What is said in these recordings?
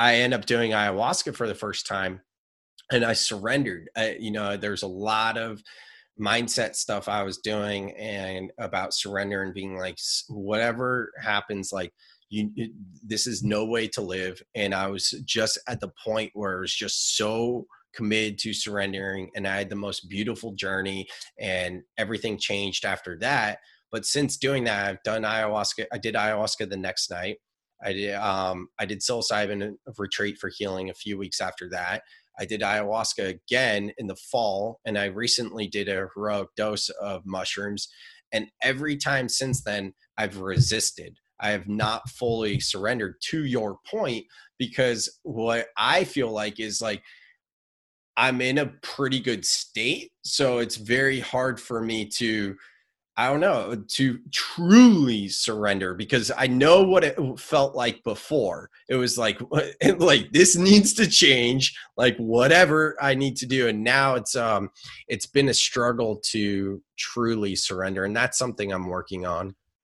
I end up doing ayahuasca for the first time, and I surrendered. There's a lot of mindset stuff I was doing and about surrender and being like, whatever happens, like this is no way to live. And I was just at the point where it was just so committed to surrendering, and I had the most beautiful journey, and everything changed after that. But since doing that, I've done ayahuasca. I did ayahuasca the next night. I did psilocybin retreat for healing a few weeks after that. I did ayahuasca again in the fall, and I recently did a heroic dose of mushrooms. And every time since then, I've resisted. I have not fully surrendered, to your point, because what I feel like is like, I'm in a pretty good state. So it's very hard for me to truly surrender, because I know what it felt like before. It was like this needs to change, like whatever I need to do. And now it's been a struggle to truly surrender. And that's something I'm working on.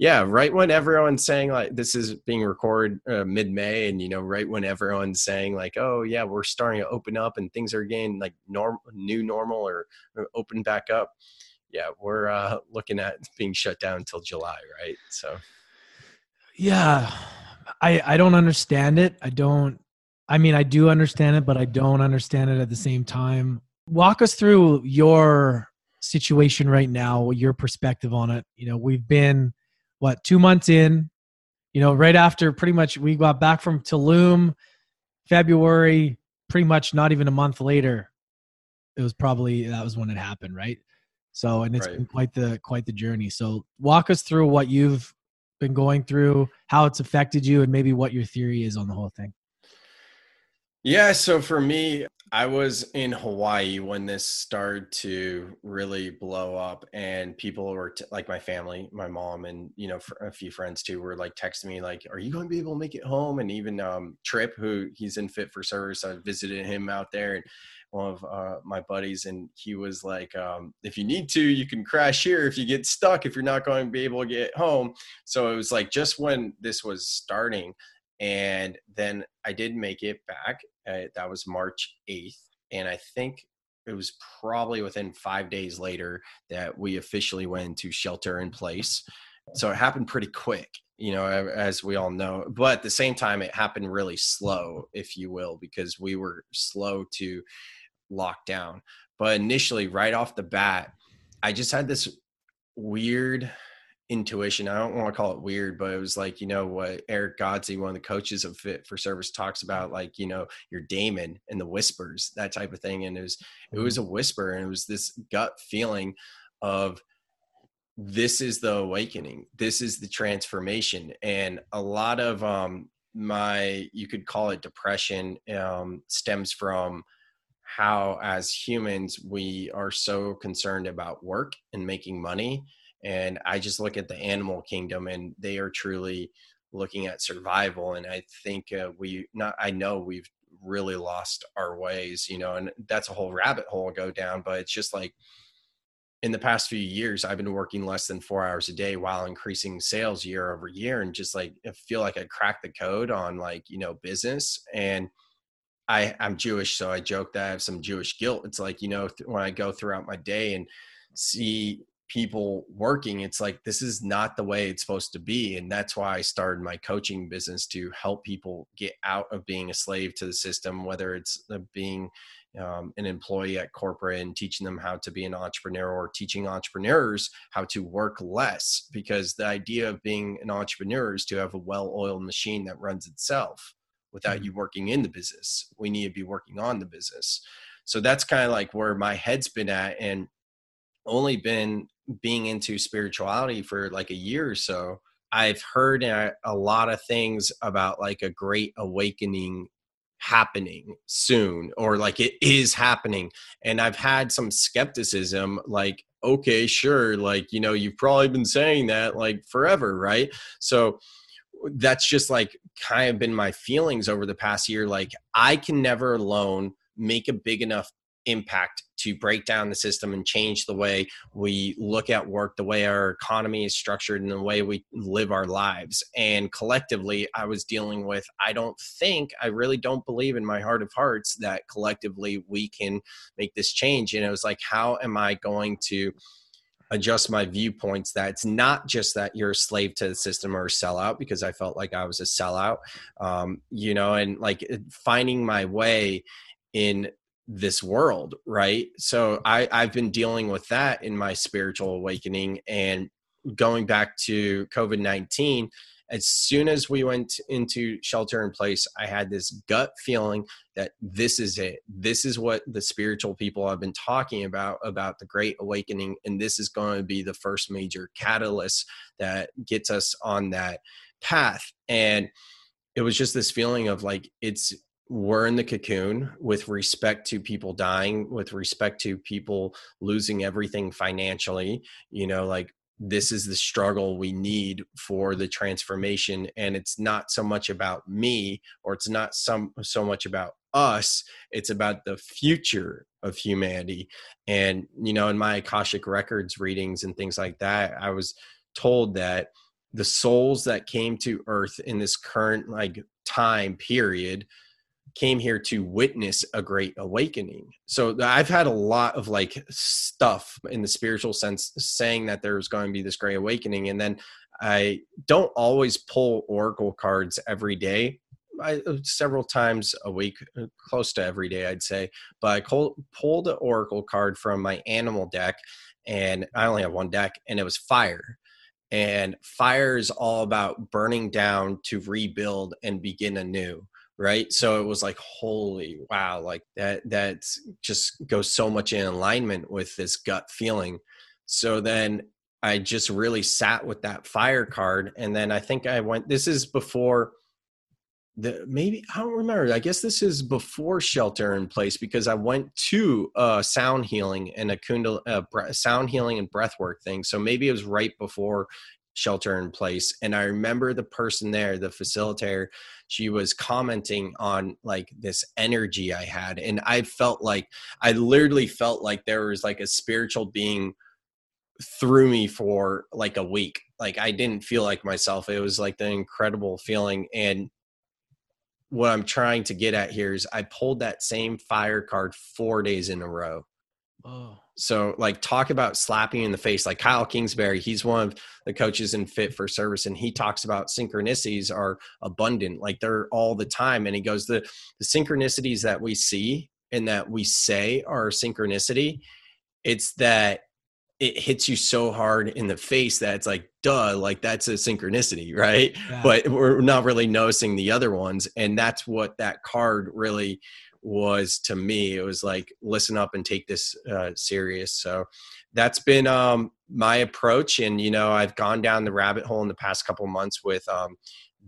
yeah, right when everyone's saying like, this is being recorded mid-May, and, you know, right when everyone's saying like, oh yeah, we're starting to open up and things are getting like new normal or open back up. Yeah. We're looking at being shut down until July. Right. So. Yeah. I don't understand it. I do understand it, but I don't understand it at the same time. Walk us through your situation right now, your perspective on it. You know, we've been, 2 months in, you know, right after pretty much we got back from Tulum, February, pretty much not even a month later, that was when it happened. Right. So, and it's been quite the journey. So walk us through what you've been going through, how it's affected you, and maybe what your theory is on the whole thing. Yeah. So for me, I was in Hawaii when this started to really blow up, and people were like my family, my mom, and, you know, a few friends too were like texting me like, are you going to be able to make it home? And even Trip, who he's in Fit for Service, I visited him out there, and one of my buddies, and he was like, if you need to, you can crash here if you get stuck, if you're not going to be able to get home. So it was like just when this was starting. And then I did make it back. That was March 8th. And I think it was probably within 5 days later that we officially went into shelter in place. So it happened pretty quick, you know, as we all know. But at the same time, it happened really slow, if you will, because we were slow to lock down. But initially, right off the bat, I just had this weird intuition. I don't want to call it weird, but it was like, you know, what Eric Godsey, one of the coaches of Fit for Service, talks about, like, you know, your daemon and the whispers, that type of thing. And it was a whisper, and it was this gut feeling of, this is the awakening, this is the transformation. And a lot of my, you could call it depression, stems from how as humans we are so concerned about work and making money. And I just look at the animal kingdom, and they are truly looking at survival. And I think we've really lost our ways, you know, and that's a whole rabbit hole to go down. But it's just like, in the past few years, I've been working less than 4 hours a day while increasing sales year over year. And just like, I feel like I cracked the code on, like, you know, business. And I'm Jewish, so I joke that I have some Jewish guilt. It's like, you know, when I go throughout my day and see people working, it's like, this is not the way it's supposed to be. And that's why I started my coaching business, to help people get out of being a slave to the system, whether it's being an employee at corporate and teaching them how to be an entrepreneur, or teaching entrepreneurs how to work less. Because the idea of being an entrepreneur is to have a well-oiled machine that runs itself without you working in the business. We need to be working on the business. So that's kind of like where my head's been at, and only been being into spirituality for like a year or so. I've heard a lot of things about like a great awakening happening soon, or like it is happening. And I've had some skepticism, like, okay, sure. Like, you know, you've probably been saying that like forever. Right. So that's just like kind of been my feelings over the past year. Like, I can never alone make a big enough impact to break down the system and change the way we look at work, the way our economy is structured, and the way we live our lives. And collectively, I was dealing with, I really don't believe in my heart of hearts that collectively we can make this change. And it was like, how am I going to adjust my viewpoints, that it's not just that you're a slave to the system or a sellout, because I felt like I was a sellout, you know, and like finding my way in this world. Right. So I've been dealing with that in my spiritual awakening. And going back to COVID-19, as soon as we went into shelter in place, I had this gut feeling that this is it. This is what the spiritual people have been talking about the Great Awakening. And this is going to be the first major catalyst that gets us on that path. And it was just this feeling of like, we're in the cocoon, with respect to people dying, with respect to people losing everything financially. You know, like, this is the struggle we need for the transformation. And it's not so much about me, or it's not so much about us. It's about the future of humanity. And, you know, in my Akashic Records readings and things like that, I was told that the souls that came to earth in this current like time period came here to witness a great awakening. So I've had a lot of like stuff in the spiritual sense saying that there's going to be this great awakening. And then I don't always pull Oracle cards every day. Several times a week, close to every day, I'd say, but I pulled the Oracle card from my animal deck, and I only have one deck, and it was fire. And fire is all about burning down to rebuild and begin anew. Right. So it was like, holy wow. Like that just goes so much in alignment with this gut feeling. So then I just really sat with that fire card. And then I think I went, this is before maybe, I don't remember. I guess this is before shelter in place, because I went to sound healing and sound healing and breath work thing. So maybe it was right before shelter in place. And I remember the person there, the facilitator, she was commenting on like this energy I had. And I literally felt like there was like a spiritual being through me for like a week. Like I didn't feel like myself. It was like the incredible feeling. And what I'm trying to get at here is I pulled that same fire card 4 days in a row. Oh. So like, talk about slapping in the face. Like Kyle Kingsbury, he's one of the coaches in Fit for Service, and he talks about synchronicities are abundant. Like they're all the time. And he goes, the synchronicities that we see and that we say are synchronicity. It's that it hits you so hard in the face that it's like, duh, like that's a synchronicity, right? Yeah. But we're not really noticing the other ones. And that's what that card really was to me. It was like, listen up and take this serious. So that's been my approach. And, you know, I've gone down the rabbit hole in the past couple of months with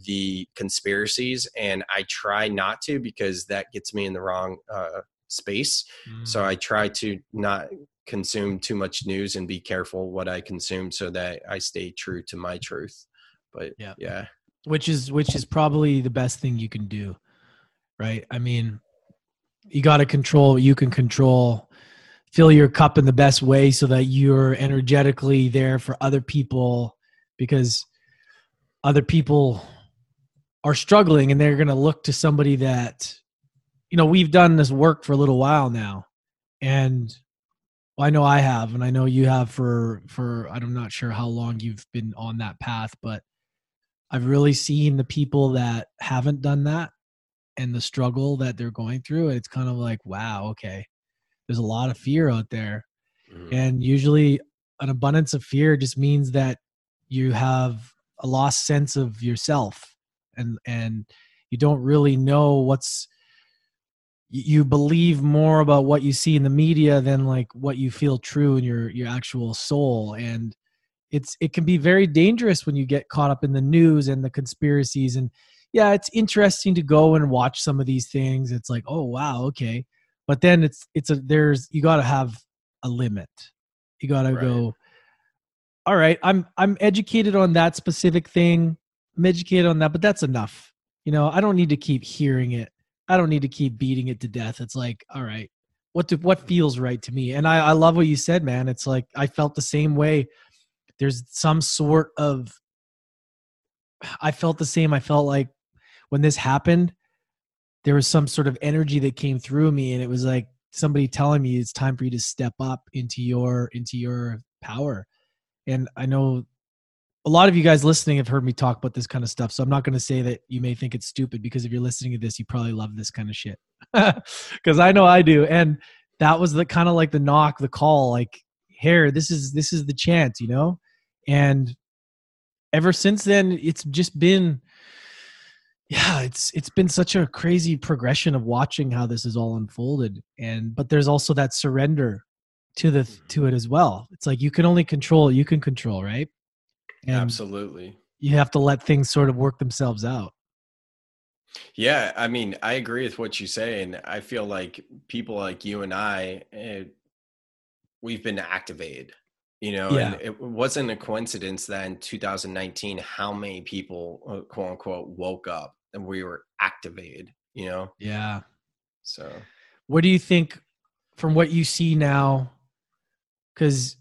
the conspiracies, and I try not to, because that gets me in the wrong space. Mm. So I try to not consume too much news and be careful what I consume so that I stay true to my truth. But yeah. Which is probably the best thing you can do. Right. I mean, you got to control what you can control, fill your cup in the best way so that you're energetically there for other people, because other people are struggling and they're going to look to somebody that, you know, we've done this work for a little while now. And I know I have, and I know you have for I'm not sure how long you've been on that path, but I've really seen the people that haven't done that and the struggle that they're going through. It's kind of like, wow, okay, there's a lot of fear out there. Mm-hmm. And usually an abundance of fear just means that you have a lost sense of yourself, and you don't really know you believe more about what you see in the media than like what you feel true in your actual soul. And it can be very dangerous when you get caught up in the news and the conspiracies. And yeah, it's interesting to go and watch some of these things. It's like, oh wow, okay. But then you got to have a limit. You got to go, all right, I'm educated on that specific thing. I'm educated on that, but that's enough. You know, I don't need to keep hearing it. I don't need to keep beating it to death. It's like, all right, what feels right to me? And I love what you said, man. It's like, I felt the same way. I felt the same. I felt like when this happened, there was some sort of energy that came through me, and it was like somebody telling me it's time for you to step up into your power. And I know a lot of you guys listening have heard me talk about this kind of stuff. So I'm not going to say that you may think it's stupid, because if you're listening to this, you probably love this kind of shit, because I know I do. And that was the kind of like the knock, the call, like, here, this is the chance, you know? And ever since then, it's just been, it's been such a crazy progression of watching how this is all unfolded. But there's also that surrender to it as well. It's like, you can only control what you can control, right? And absolutely. You have to let things sort of work themselves out. Yeah. I mean, I agree with what you say. And I feel like people like you and I, we've been activated, you know, yeah. And it wasn't a coincidence that in 2019, how many people, quote unquote, woke up and we were activated, you know? Yeah. So what do you think from what you see now? 'Cause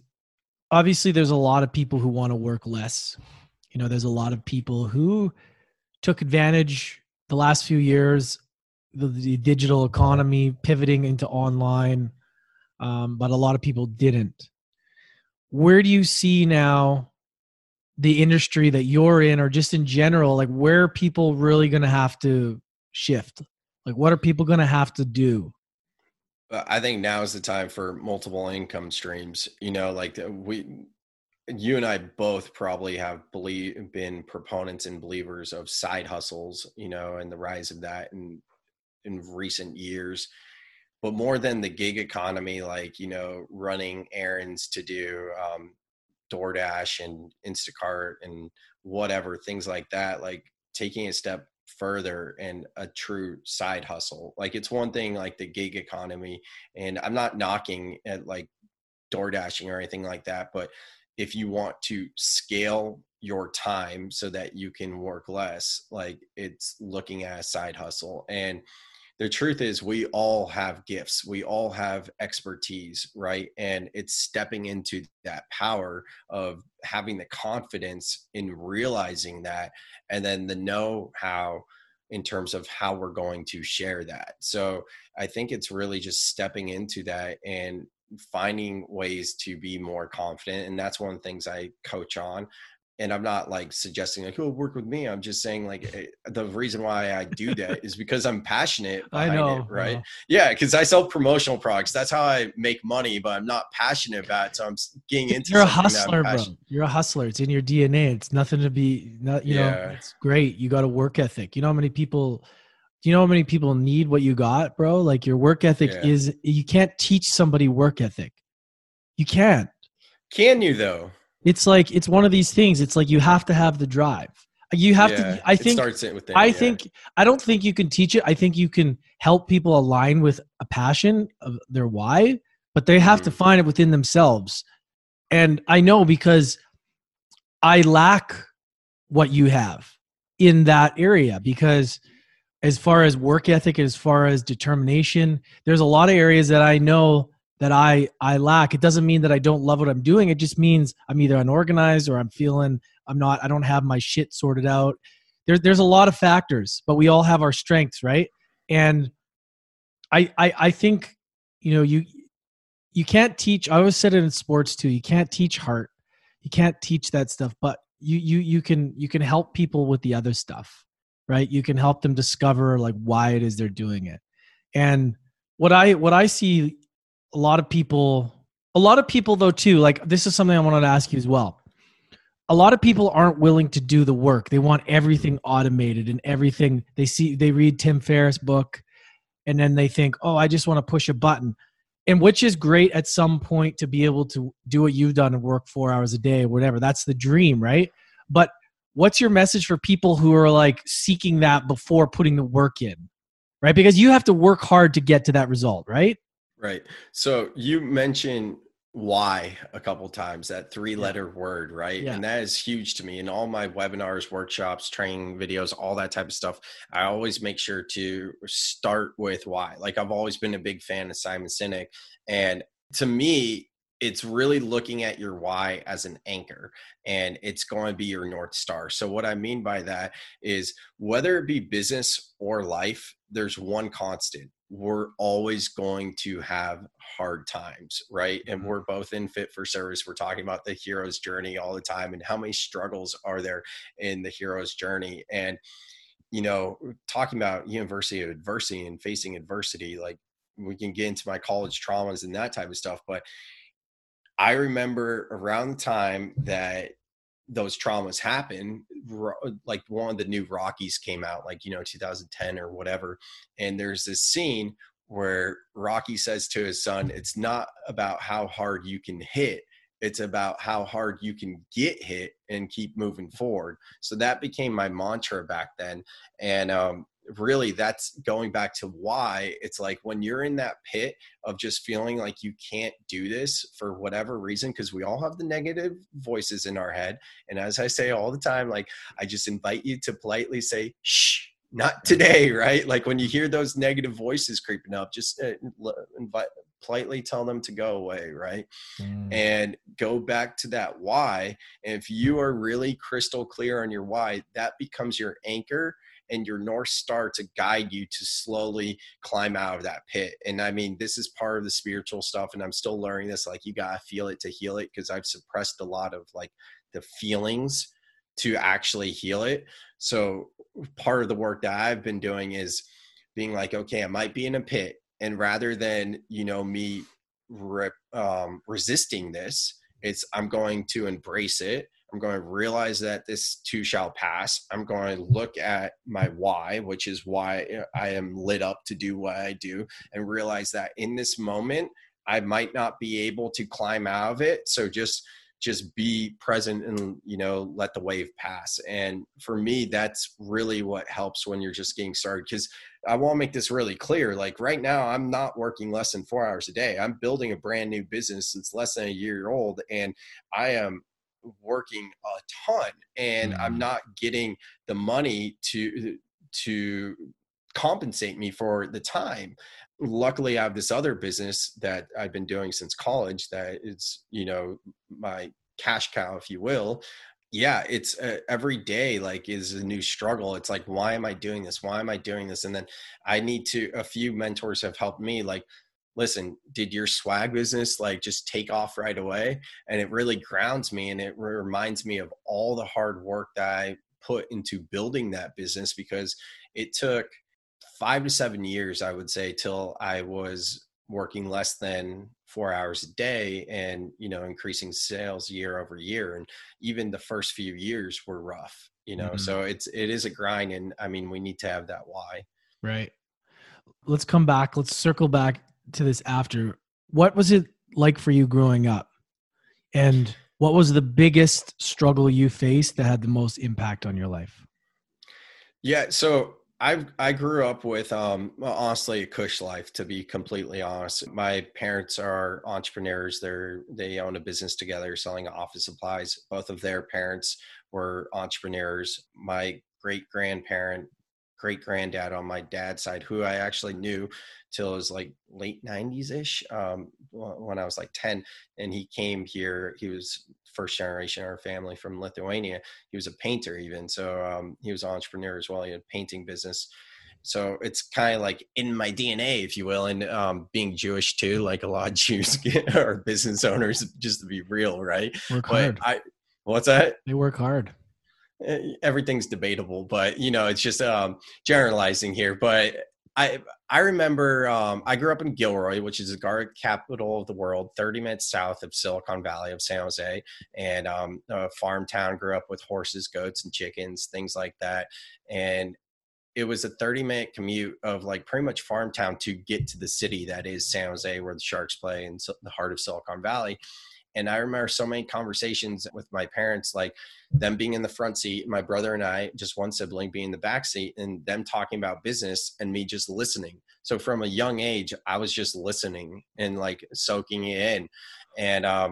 obviously, there's a lot of people who want to work less You know, there's a lot of people who took advantage the last few years, the digital economy, pivoting into online, but a lot of people didn't. Where do you see now the industry that you're in, or just in general, like where are people really going to have to shift? Like what are people going to have to do? I think now is the time for multiple income streams. You know, like you and I both probably have been proponents and believers of side hustles, you know, and the rise of that in recent years. But more than the gig economy, like, you know, running errands to do DoorDash and Instacart and whatever, things like that, like taking a step further and a true side hustle. Like it's one thing, like the gig economy, and I'm not knocking at like DoorDashing or anything like that, but if you want to scale your time so that you can work less, like it's looking at a side hustle. And the truth is we all have gifts. We all have expertise, right? And it's stepping into that power of having the confidence in realizing that, and then the know-how in terms of how we're going to share that. So I think it's really just stepping into that and finding ways to be more confident. And that's one of the things I coach on. And I'm not like suggesting like, oh, work with me. I'm just saying like the reason why I do that is because I'm passionate behind it, right? Yeah, because I sell promotional products. That's how I make money, but I'm not passionate about it. So I'm getting into You're a hustler, bro. You're a hustler. It's in your DNA. It's nothing to be, you know, it's great. You got a work ethic. You know how many people, do you know how many people need what you got, bro? Like your work ethic is, you can't teach somebody work ethic. You can't. Can you though? It's like, it's one of these things. It's like, you have to have the drive. You have to, I think, it starts with them, I think, I don't think you can teach it. I think you can help people align with a passion of their why, but they have to find it within themselves. And I know because I lack what you have in that area, because as far as work ethic, as far as determination, there's a lot of areas that I know that I lack. It doesn't mean that I don't love what I'm doing. It just means I'm either unorganized or I don't have my shit sorted out. There's a lot of factors, but we all have our strengths, right? And I think, you know, you can't teach, I always said it in sports too, you can't teach heart. You can't teach that stuff, but you can help people with the other stuff, right? You can help them discover like why it is they're doing it. And what I see a lot of people though too, like this is something I wanted to ask you as well. A lot of people aren't willing to do the work. They want everything automated and everything. They read Tim Ferriss' book and then they think, oh, I just want to push a button. And which is great at some point to be able to do what you've done and work 4 hours a day or whatever. That's the dream, right? But what's your message for people who are like seeking that before putting the work in, right? Because you have to work hard to get to that result, right? Right. So you mentioned why a couple of times, that 3-letter word, right? Yeah. And that is huge to me. In all my webinars, workshops, training videos, all that type of stuff, I always make sure to start with why. Like I've always been a big fan of Simon Sinek. And to me, it's really looking at your why as an anchor, and it's going to be your North Star. So what I mean by that is whether it be business or life, there's one constant. We're always going to have hard times, right? And we're both in Fit for Service. We're talking about the hero's journey all the time and how many struggles are there in the hero's journey. And, you know, talking about University of Adversity and facing adversity, like we can get into my college traumas and that type of stuff. But I remember around the time that those traumas happen, like one of the new Rockies came out, like, you know, 2010 or whatever. And there's this scene where Rocky says to his son, it's not about how hard you can hit. It's about how hard you can get hit and keep moving forward. So that became my mantra back then. And, really that's going back to why. It's like when you're in that pit of just feeling like you can't do this for whatever reason, because we all have the negative voices in our head. And as I say all the time, like I just invite you to politely say, shh, not today, right? Like when you hear those negative voices creeping up, just politely tell them to go away, right? And go back to that why. And if you are really crystal clear on your why, that becomes your anchor and your North Star to guide you to slowly climb out of that pit. And I mean, this is part of the spiritual stuff, and I'm still learning this, like you gotta feel it to heal it, because I've suppressed a lot of like the feelings to actually heal it. So part of the work that I've been doing is being like, okay, I might be in a pit, and rather than, you know, me resisting this, it's I'm going to embrace it. I'm going to realize that this too shall pass. I'm going to look at my why, which is why I am lit up to do what I do, and realize that in this moment, I might not be able to climb out of it. So just be present and, you know, let the wave pass. And for me, that's really what helps when you're just getting started. Because I want to make this really clear. Like right now, I'm not working less than 4 hours a day. I'm building a brand new business that's less than a year old. And I am working a ton, and I'm not getting the money to compensate me for the time. Luckily, I have this other business that I've been doing since college that is, you know, my cash cow, if you will. Yeah, it's every day like is a new struggle. It's like, why am I doing this? Why am I doing this? And then a few mentors have helped me, like, listen, did your swag business like just take off right away? And it really grounds me, and it reminds me of all the hard work that I put into building that business, because it took 5 to 7 years, I would say, till I was working less than 4 hours a day and, you know, increasing sales year over year. And even the first few years were rough, you know, so it is a grind. And I mean, we need to have that why. Right. Let's come back. Let's circle back to this after. What was it like for you growing up? And what was the biggest struggle you faced that had the most impact on your life? Yeah. So I grew up with, honestly, a cush life, to be completely honest. My parents are entrepreneurs. They own a business together selling office supplies. Both of their parents were entrepreneurs. My great granddad on my dad's side, who I actually knew till it was like late 90s ish, when I was like 10, and he came here. He was first generation, our family, from Lithuania. He was a painter even. So he was an entrepreneur as well. He had a painting business. So it's kind of like in my DNA, if you will. And being Jewish too, like a lot of Jews are business owners, just to be real, right? Work hard. What's that? They work hard. Everything's debatable, but you know, it's just generalizing here. But I remember I grew up in Gilroy, which is the garlic capital of the world, 30 minutes south of Silicon Valley of San Jose, and a farm town. Grew up with horses, goats, and chickens, things like that. And it was a 30-minute commute of like pretty much farm town to get to the city that is San Jose, where the Sharks play, in the heart of Silicon Valley. And I remember so many conversations with my parents, like them being in the front seat, my brother and I, just one sibling, being in the back seat, and them talking about business and me just listening. So from a young age, I was just listening and like soaking it in. And I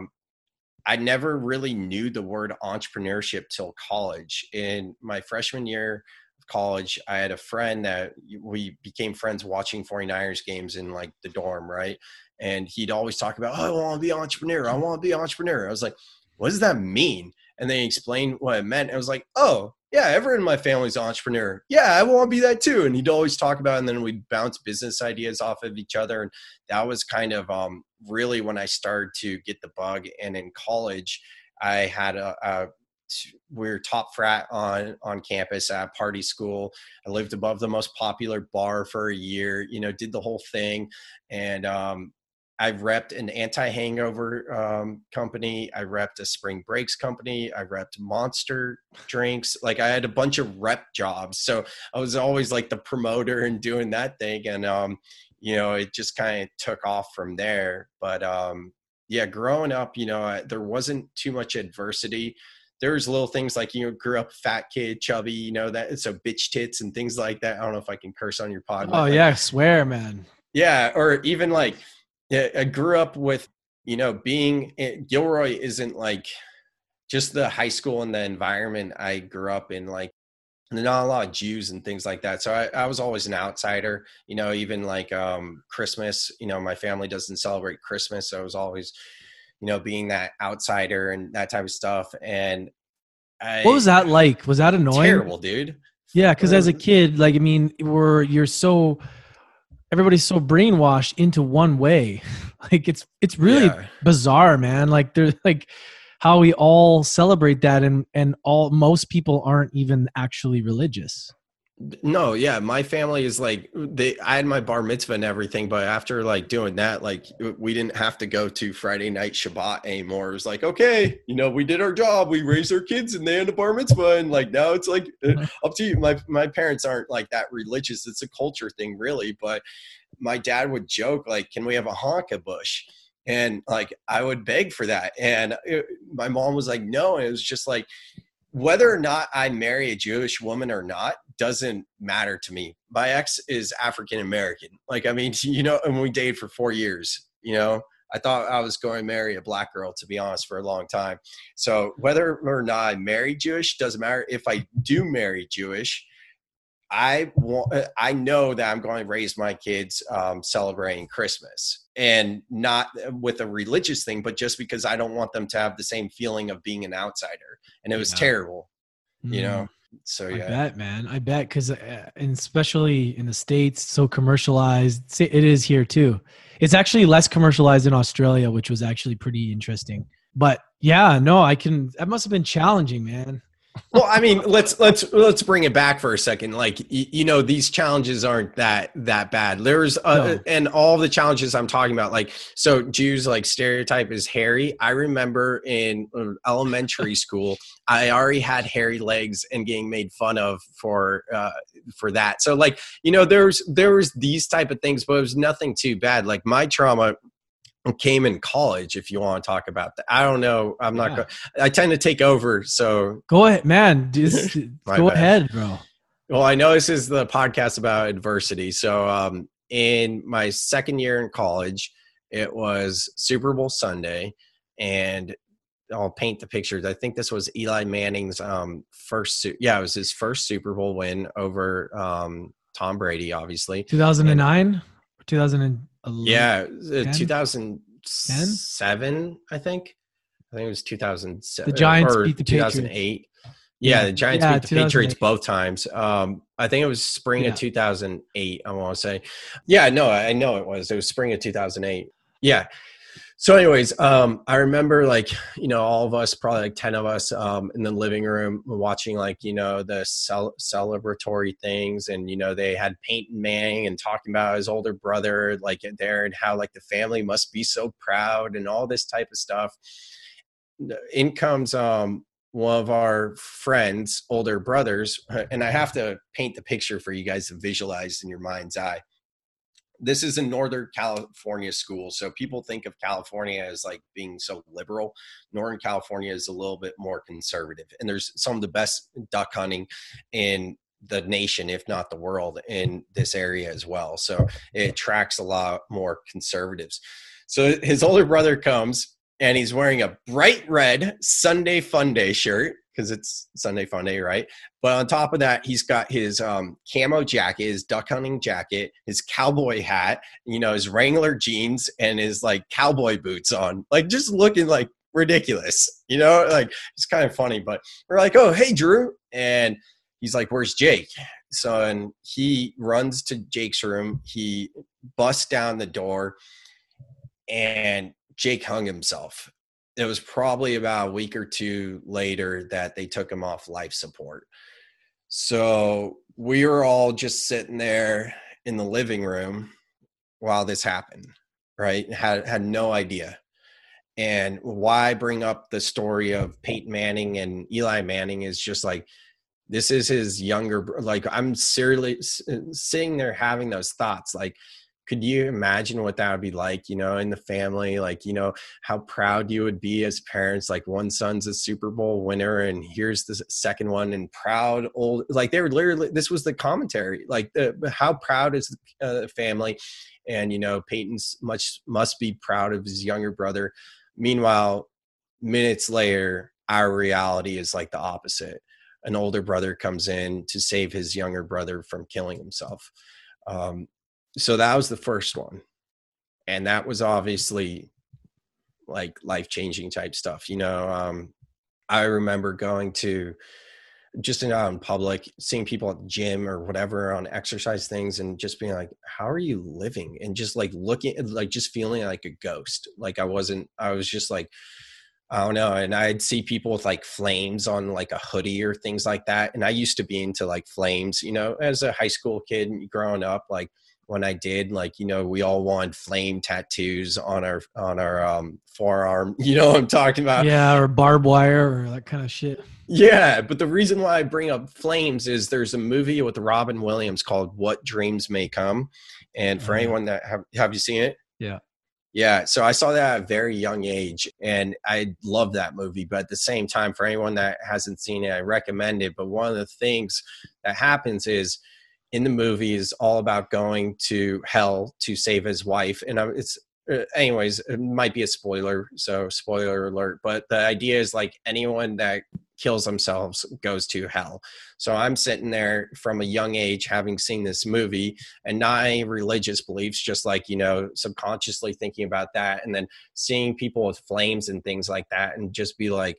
never really knew the word entrepreneurship till college. In my freshman year of college, I had a friend that we became friends watching 49ers games in like the dorm, right? And he'd always talk about, oh, I want to be an entrepreneur. I want to be an entrepreneur. I was like, what does that mean? And then he explained what it meant. I was like, oh, yeah, everyone in my family's an entrepreneur. Yeah, I want to be that too. And he'd always talk about it, and then we'd bounce business ideas off of each other. And that was kind of really when I started to get the bug. And in college, I had we're top frat on campus at party school. I lived above the most popular bar for a year, you know, did the whole thing. And I repped an anti-hangover company. I repped a spring breaks company. I repped Monster drinks. Like I had a bunch of rep jobs. So I was always like the promoter and doing that thing. And, you know, it just kind of took off from there. But yeah, growing up, you know, there wasn't too much adversity. There was little things like, you know, grew up fat kid, chubby, you know, that so bitch tits and things like that. I don't know if I can curse on your pod. Oh yeah, I swear, man. Yeah. Or even like, yeah, I grew up with, you know, being Gilroy isn't like just the high school and the environment I grew up in. Like And there's not a lot of Jews and things like that. So I was always an outsider, you know, even like Christmas, you know, my family doesn't celebrate Christmas. So I was always, you know, being that outsider and that type of stuff. And what was that like? Was that annoying? Terrible, dude. Yeah. Cause as a kid, like, I mean, everybody's so brainwashed into one way. Like it's really bizarre, man. Like there's like, how we all celebrate that and most people aren't even actually religious. No, yeah. My family is like, I had my bar mitzvah and everything, but after like doing that, like we didn't have to go to Friday night Shabbat anymore. It was like, okay, you know, we did our job. We raised our kids and they had a bar mitzvah. And like, now it's like up to you. My parents aren't like that religious. It's a culture thing really. But my dad would joke like, can we have a Hanukkah bush? And like, I would beg for that. And my mom was like, no. And it was just like, whether or not I marry a Jewish woman or not doesn't matter to me. My ex is African-American. Like, I mean, you know, and we dated for 4 years, you know, I thought I was going to marry a black girl, to be honest, for a long time. So whether or not I marry Jewish doesn't matter. If I do marry Jewish, I know that I'm going to raise my kids celebrating Christmas, and not with a religious thing, but just because I don't want them to have the same feeling of being an outsider. And it was terrible, you know? So yeah. I bet. Cause and especially in the States, so commercialized. It is here too. It's actually less commercialized in Australia, which was actually pretty interesting, but yeah, no, that must've been challenging, man. Well, I mean, let's bring it back for a second. Like, you know, these challenges aren't that bad. There's, and all the challenges I'm talking about, like, so Jews, like stereotype is hairy. I remember in elementary school, I already had hairy legs and getting made fun of for that. So like, you know, there was these type of things, but it was nothing too bad. Like my trauma came in college, if you want to talk about that. I don't know. I'm not going. I tend to take over. So go ahead, man. Just go ahead, bro. Well, I know this is the podcast about adversity. So in my second year in college, it was Super Bowl Sunday, and I'll paint the pictures. I think this was Eli Manning's first. It was his first Super Bowl win over Tom Brady, obviously. 2009, 2000. 2007, I think it was 2007. The Giants beat the 2008. Patriots. Yeah, the Giants beat the Patriots both times. I think it was spring of 2008, I want to say. Yeah, no, I know it was. It was spring of 2008. Yeah. So anyways, I remember like, you know, all of us, probably like 10 of us in the living room watching like, you know, the celebratory things. And, you know, they had Peyton Manning and talking about his older brother, like there and how like the family must be so proud and all this type of stuff. In comes one of our friends, older brothers. And I have to paint the picture for you guys to visualize in your mind's eye. This is a Northern California school. So people think of California as like being so liberal. Northern California is a little bit more conservative. And there's some of the best duck hunting in the nation, if not the world, in this area as well. So it attracts a lot more conservatives. So his older brother comes and he's wearing a bright red Sunday Fun Day shirt, because it's Sunday Fun Day, right? But on top of that, he's got his camo jacket, his duck hunting jacket, his cowboy hat, you know, his Wrangler jeans, and his like cowboy boots on, like just looking like ridiculous, you know, like it's kind of funny. But we're like, oh, hey, Drew. And he's like, where's Jake? So and he runs to Jake's room. He busts down the door and Jake hung himself. It was probably about a week or two later that they took him off life support. So we were all just sitting there in the living room while this happened, right? Had no idea. And why bring up the story of Peyton Manning and Eli Manning is just like, this is his younger, like I'm seriously sitting there having those thoughts. Like, could you imagine what that would be like, you know, in the family, like, you know, how proud you would be as parents, like one son's a Super Bowl winner and here's the second one and proud old, like they were literally, this was the commentary, like how proud is the family. And, you know, Peyton's must be proud of his younger brother. Meanwhile, minutes later, our reality is like the opposite. an older brother comes in to save his younger brother from killing himself. So that was the first one. And that was obviously like life-changing type stuff. You know, I remember going to just out in public, seeing people at the gym or whatever on exercise things and just being like, how are you living? And just like looking, like just feeling like a ghost. Like I was just like, I don't know. And I'd see people with like flames on like a hoodie or things like that. And I used to be into like flames, you know, as a high school kid growing up, like when I did, like, you know, we all wanted flame tattoos on our forearm, you know what I'm talking about? Yeah. Or barbed wire or that kind of shit. Yeah. But the reason why I bring up flames is there's a movie with Robin Williams called What Dreams May Come. And for anyone that have you seen it? Yeah. Yeah. So I saw that at a very young age and I love that movie. But at the same time, for anyone that hasn't seen it, I recommend it. But one of the things that happens is in the movie is all about going to hell to save his wife. And it's anyways, it might be a spoiler. So spoiler alert. But the idea is like anyone that kills themselves goes to hell. So I'm sitting there from a young age, having seen this movie and not any religious beliefs, just like, you know, subconsciously thinking about that. And then seeing people with flames and things like that and just be like,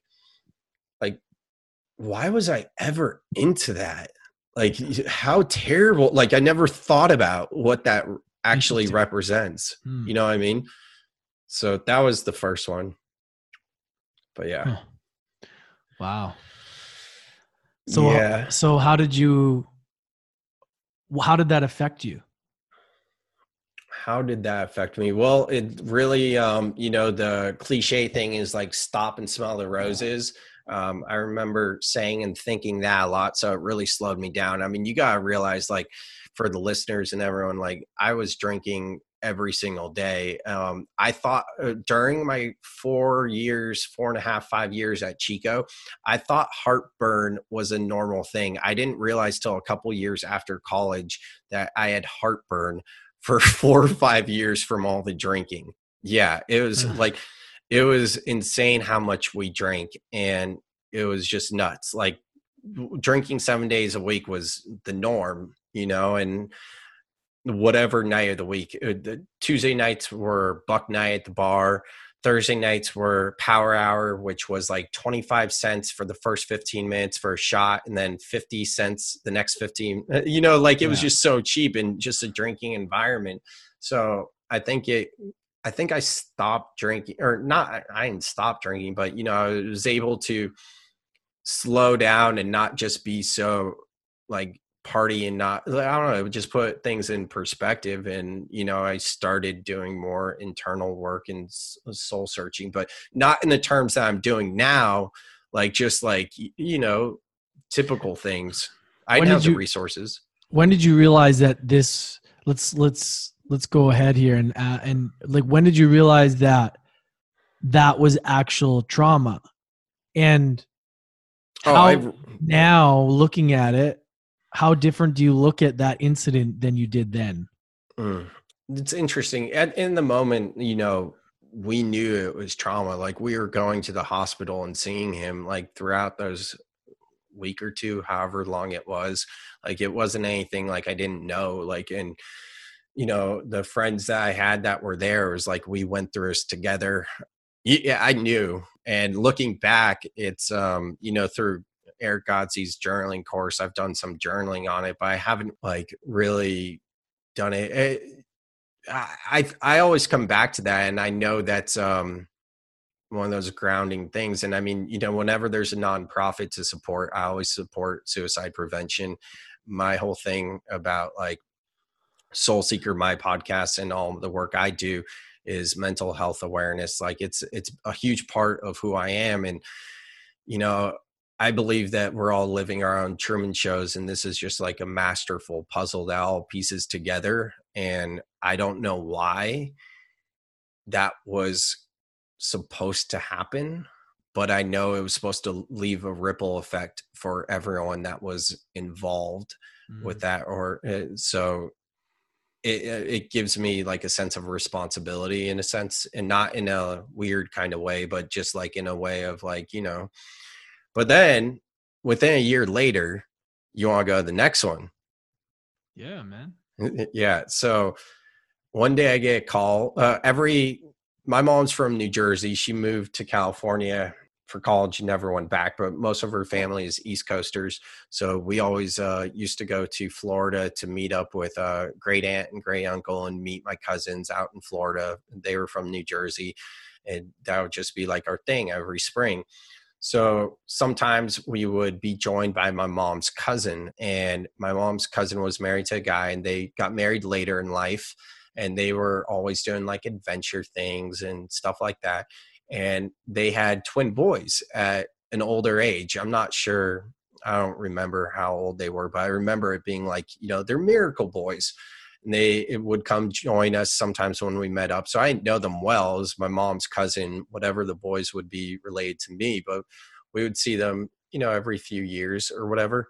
why was I ever into that? Like how terrible, like I never thought about what that actually represents. You know what I mean? So that was the first one, but yeah. Huh. Wow. So, yeah. So how did that affect you? How did that affect me? Well, it really, you know, the cliche thing is like stop and smell the roses. I remember saying and thinking that a lot. So it really slowed me down. I mean, you got to realize like for the listeners and everyone, like I was drinking every single day. I thought during my 4.5 years at Chico, I thought heartburn was a normal thing. I didn't realize till a couple years after college that I had heartburn for 4 or 5 years from all the drinking. Yeah. It was like, it was insane how much we drank and it was just nuts. Like drinking 7 days a week was the norm, you know, and whatever night of the week. The Tuesday nights were buck night at the bar. Thursday nights were power hour, which was like 25 cents for the first 15 minutes for a shot and then 50 cents the next 15, you know, like it was just so cheap and just a drinking environment. So I think I stopped drinking or not. I didn't stop drinking, but you know, I was able to slow down and not just be so like party and not, I don't know, just put things in perspective. And, you know, I started doing more internal work and soul searching, but not in the terms that I'm doing now, like just like, you know, typical things. I know the resources. When did you realize that this, let's go ahead here and like, when did you realize that that was actual trauma? And now looking at it, how different do you look at that incident than you did then? It's interesting. In the moment, you know, we knew it was trauma. Like we were going to the hospital and seeing him like throughout those week or two, however long it was, like it wasn't anything like I didn't know, like, and you know, the friends that I had that were there, it was like, we went through this together. Yeah, I knew. And looking back, it's, you know, through Eric Godsey's journaling course, I've done some journaling on it, but I haven't like really done it. I always come back to that. And I know that's, one of those grounding things. And I mean, you know, whenever there's a nonprofit to support, I always support suicide prevention. My whole thing about like, Soul Seeker, my podcast, and all the work I do is mental health awareness. Like it's a huge part of who I am. And, you know, I believe that we're all living our own Truman Shows. And this is just like a masterful puzzle that all pieces together. And I don't know why that was supposed to happen, but I know it was supposed to leave a ripple effect for everyone that was involved with that. Or so it gives me like a sense of responsibility in a sense, and not in a weird kind of way, but just like in a way of like, you know, but then within a year later, you want to go to the next one. Yeah, man. Yeah. So one day I get a call. My mom's from New Jersey. She moved to California for college. She never went back, but most of her family is East Coasters. So we always used to go to Florida to meet up with a great aunt and great uncle and meet my cousins out in Florida. They were from New Jersey, and that would just be like our thing every spring. So sometimes we would be joined by my mom's cousin, and my mom's cousin was married to a guy, and they got married later in life, and they were always doing like adventure things and stuff like that. And they had twin boys at an older age. I'm not sure. I don't remember how old they were, but I remember it being like, you know, they're miracle boys. And it would come join us sometimes when we met up. So I didn't know them well. It was my mom's cousin, whatever the boys would be related to me, but we would see them, you know, every few years or whatever.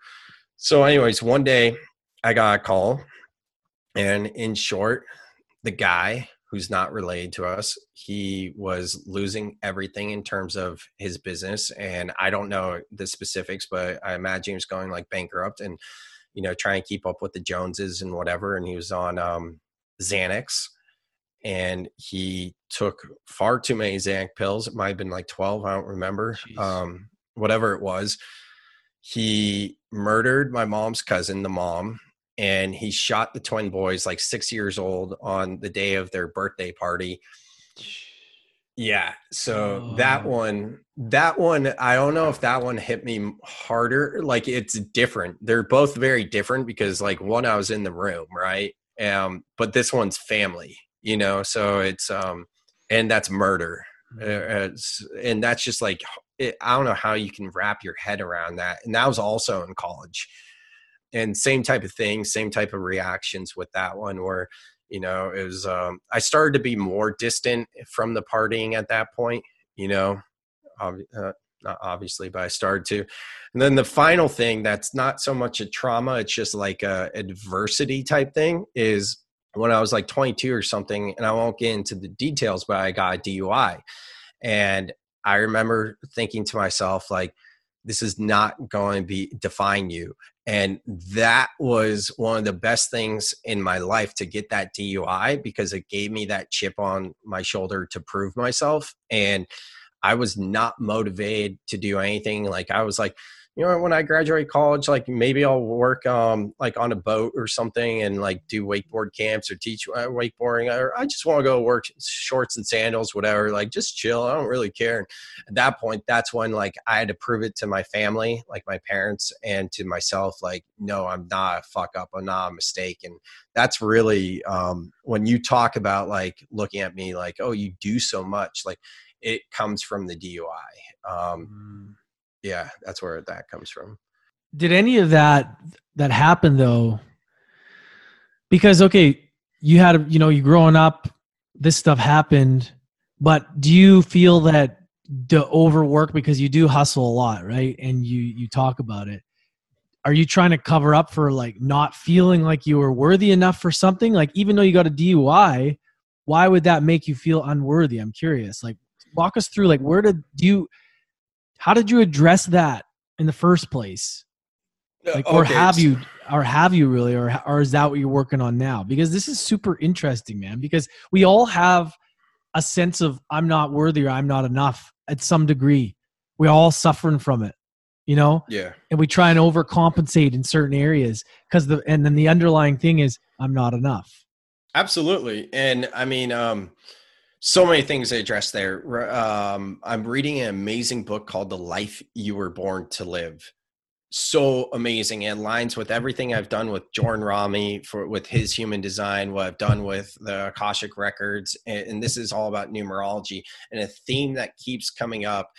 So anyways, one day I got a call, and in short, the guy who's not related to us, he was losing everything in terms of his business. And I don't know the specifics, but I imagine he was going like bankrupt and, you know, try and keep up with the Joneses and whatever. And he was on Xanax, and he took far too many Xanax pills. It might've been like 12. I don't remember. Whatever it was, he murdered my mom's cousin, the mom, and he shot the twin boys, like 6 years old, on the day of their birthday party. Yeah. So that one, I don't know if that one hit me harder. Like, it's different. They're both very different because, like, one, I was in the room, right? But this one's family, you know? So it's, and that's murder. And that's just like, I don't know how you can wrap your head around that. And that was also in college, and same type of thing, same type of reactions with that one where, you know, it was, I started to be more distant from the partying at that point, you know, not obviously, but I started to. And then the final thing that's not so much a trauma, it's just like a adversity type thing, is when I was like 22 or something, and I won't get into the details, but I got a DUI. And I remember thinking to myself, like, this is not going to define you. And that was one of the best things in my life, to get that DUI, because it gave me that chip on my shoulder to prove myself. And I was not motivated to do anything. Like, I was like, you know, when I graduate college, like, maybe I'll work like on a boat or something, and like do wakeboard camps or teach wakeboarding, or I just want to go work shorts and sandals, whatever, like just chill. I don't really care. And at that point, that's when like I had to prove it to my family, like my parents, and to myself, like, no, I'm not a fuck up. I'm not a mistake. And that's really when you talk about like looking at me like, oh, you do so much, like it comes from the DUI. Yeah, that's where that comes from. Did any of that happen though? Because, okay, you had, you know, you growing up, this stuff happened, but do you feel that the overwork, because you do hustle a lot, right? And you talk about it. Are you trying to cover up for like not feeling like you were worthy enough for something? Like, even though you got a DUI, why would that make you feel unworthy? I'm curious. Like, walk us through, like, how did you address that in the first place? Like, okay. Or is that what you're working on now? Because this is super interesting, man, because we all have a sense of I'm not worthy or I'm not enough at some degree. We're all suffering from it, you know? Yeah. And we try and overcompensate in certain areas and then the underlying thing is I'm not enough. Absolutely. And I mean, so many things to address there. I'm reading an amazing book called The Life You Were Born to Live. So amazing. It aligns with everything I've done with Jorn Rami, with his human design, what I've done with the Akashic Records. And this is all about numerology. And a theme that keeps coming up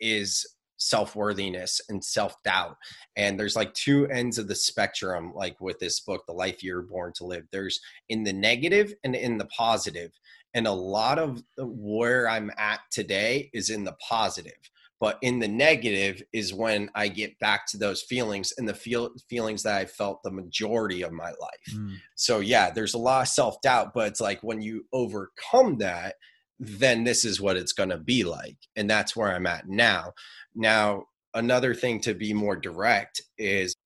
is self-worthiness and self-doubt. And there's like two ends of the spectrum, like with this book, The Life You Were Born to Live. There's in the negative and in the positive. And a lot of where I'm at today is in the positive, but in the negative is when I get back to those feelings and the feelings that I felt the majority of my life. So yeah, there's a lot of self-doubt, but it's like when you overcome that, then this is what it's going to be like. And that's where I'm at now. Another thing to be more direct is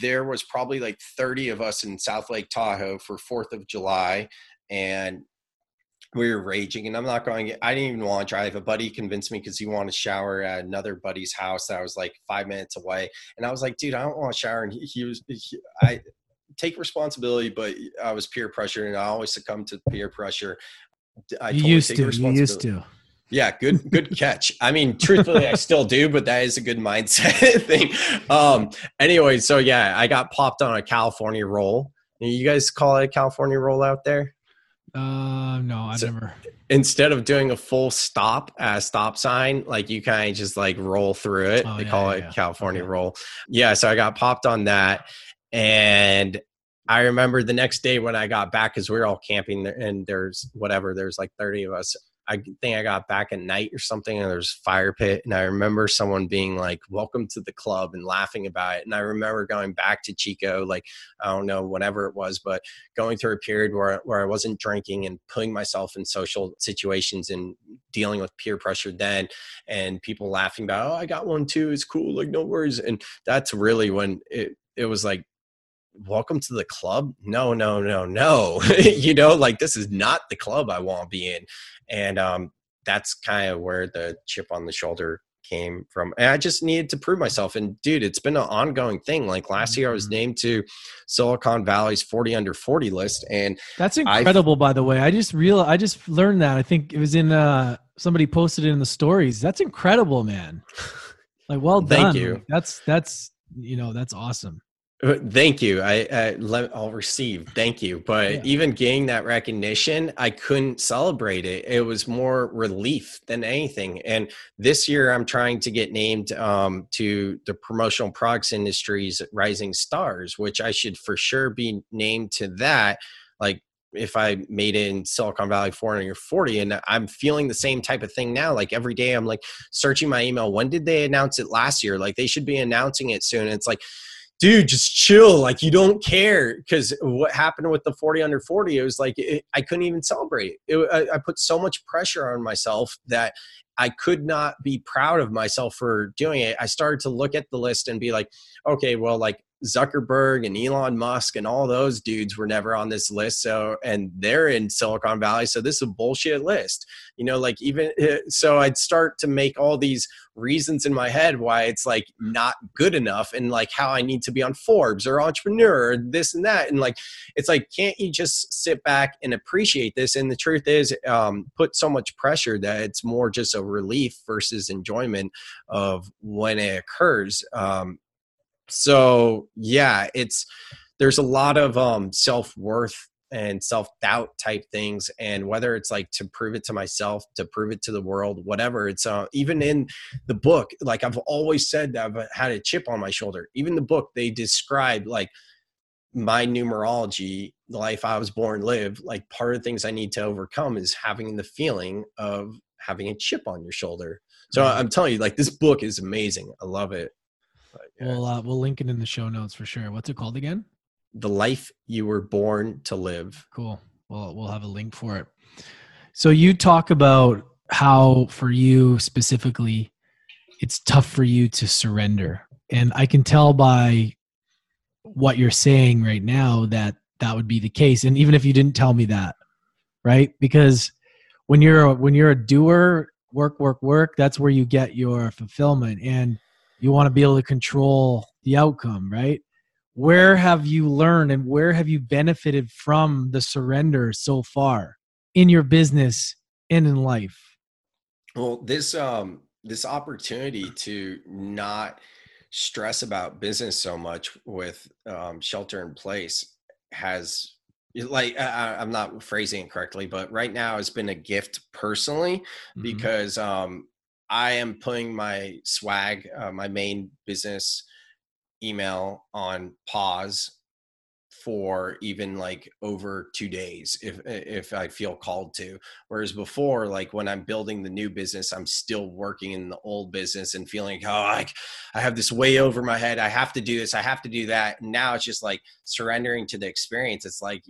there was probably like 30 of us in South Lake Tahoe for 4th of July, and we were raging. And I'm not going to get, I didn't even want to drive. A buddy convinced me because he wanted to shower at another buddy's house that was like 5 minutes away. And I was like, dude, I don't want to shower. And I take responsibility, but I was peer pressure, and I always succumb to peer pressure. You used to. Yeah. Good catch. I mean, truthfully, I still do, but that is a good mindset thing. Anyway, so yeah, I got popped on a California roll. You guys call it a California roll out there? No, I've never. Instead of doing a full stop at a stop sign, like you kind of just like roll through it. They call it California roll. Yeah. So I got popped on that. And I remember the next day when I got back, because we were all camping and there's like 30 of us. I think I got back at night or something, and there's a fire pit. And I remember someone being like, welcome to the club, and laughing about it. And I remember going back to Chico, like, I don't know, whenever it was, but going through a period where I wasn't drinking and putting myself in social situations and dealing with peer pressure then, and people laughing about, oh, I got one too. It's cool. Like, no worries. And that's really when it was like, welcome to the club. No. Like, this is not the club I want to be in. And that's kind of where the chip on the shoulder came from. And I just needed to prove myself. And dude, it's been an ongoing thing. Like last year I was named to Silicon Valley's 40 under 40 list. And that's incredible, by the way. I just learned that. I think it was in somebody posted it in the stories. That's incredible, man. Like, well done. Thank you. Like, that's awesome. Thank you. I'll receive. Thank you. But even getting that recognition, I couldn't celebrate it. It was more relief than anything. And this year I'm trying to get named to the promotional products industry's rising stars, which I should for sure be named to that. Like, if I made it in Silicon Valley 440, and I'm feeling the same type of thing now. Like every day I'm like searching my email. When did they announce it last year? Like, they should be announcing it soon. And it's like, dude, just chill. Like, you don't care. Because what happened with the 40 under 40, it was like, I couldn't even celebrate it. I put so much pressure on myself that I could not be proud of myself for doing it. I started to look at the list and be like, okay, well, like Zuckerberg and Elon Musk and all those dudes were never on this list. So, and they're in Silicon Valley. So this is a bullshit list, like even, so I'd start to make all these reasons in my head why it's like not good enough, and like how I need to be on Forbes or Entrepreneur or this and that. And like, it's like, can't you just sit back and appreciate this? And the truth is, put so much pressure that it's more just a relief versus enjoyment of when it occurs. So yeah, there's a lot of self-worth and self-doubt type things. And whether it's like to prove it to myself, to prove it to the world, whatever, it's even in the book, like I've always said that I've had a chip on my shoulder. Even the book, they describe like my numerology, the life I was born to live, like part of the things I need to overcome is having the feeling of having a chip on your shoulder. So I'm telling you, like, this book is amazing. I love it. Yeah. We'll link it in the show notes for sure. What's it called again? The Life You Were Born to Live. Cool. Well, we'll have a link for it. So you talk about how, for you specifically, it's tough for you to surrender. And I can tell by what you're saying right now that that would be the case. And even if you didn't tell me that, right? Because when you're a doer, work, that's where you get your fulfillment. And you want to be able to control the outcome, right? Where have you learned and where have you benefited from the surrender so far in your business and in life? Well, this opportunity to not stress about business so much with shelter in place has, like, I'm not phrasing it correctly, but right now it's been a gift personally, because I am putting my swag, my main business email, on pause for even like over 2 days if I feel called to. Whereas before, like when I'm building the new business, I'm still working in the old business and feeling, I have this way over my head. I have to do this. I have to do that. And now it's just like surrendering to the experience. It's like,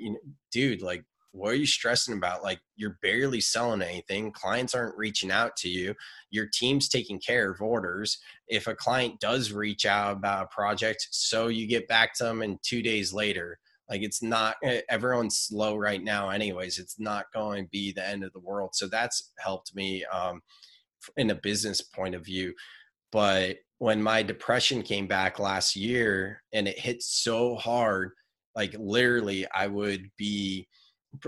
dude, like What are you stressing about? Like, you're barely selling anything. Clients aren't reaching out to you. Your team's taking care of orders. If a client does reach out about a project, so you get back to them, and 2 days later, like, it's not, everyone's slow right now anyways. It's not going to be the end of the world. So that's helped me in a business point of view. But when my depression came back last year and it hit so hard, like literally I would be,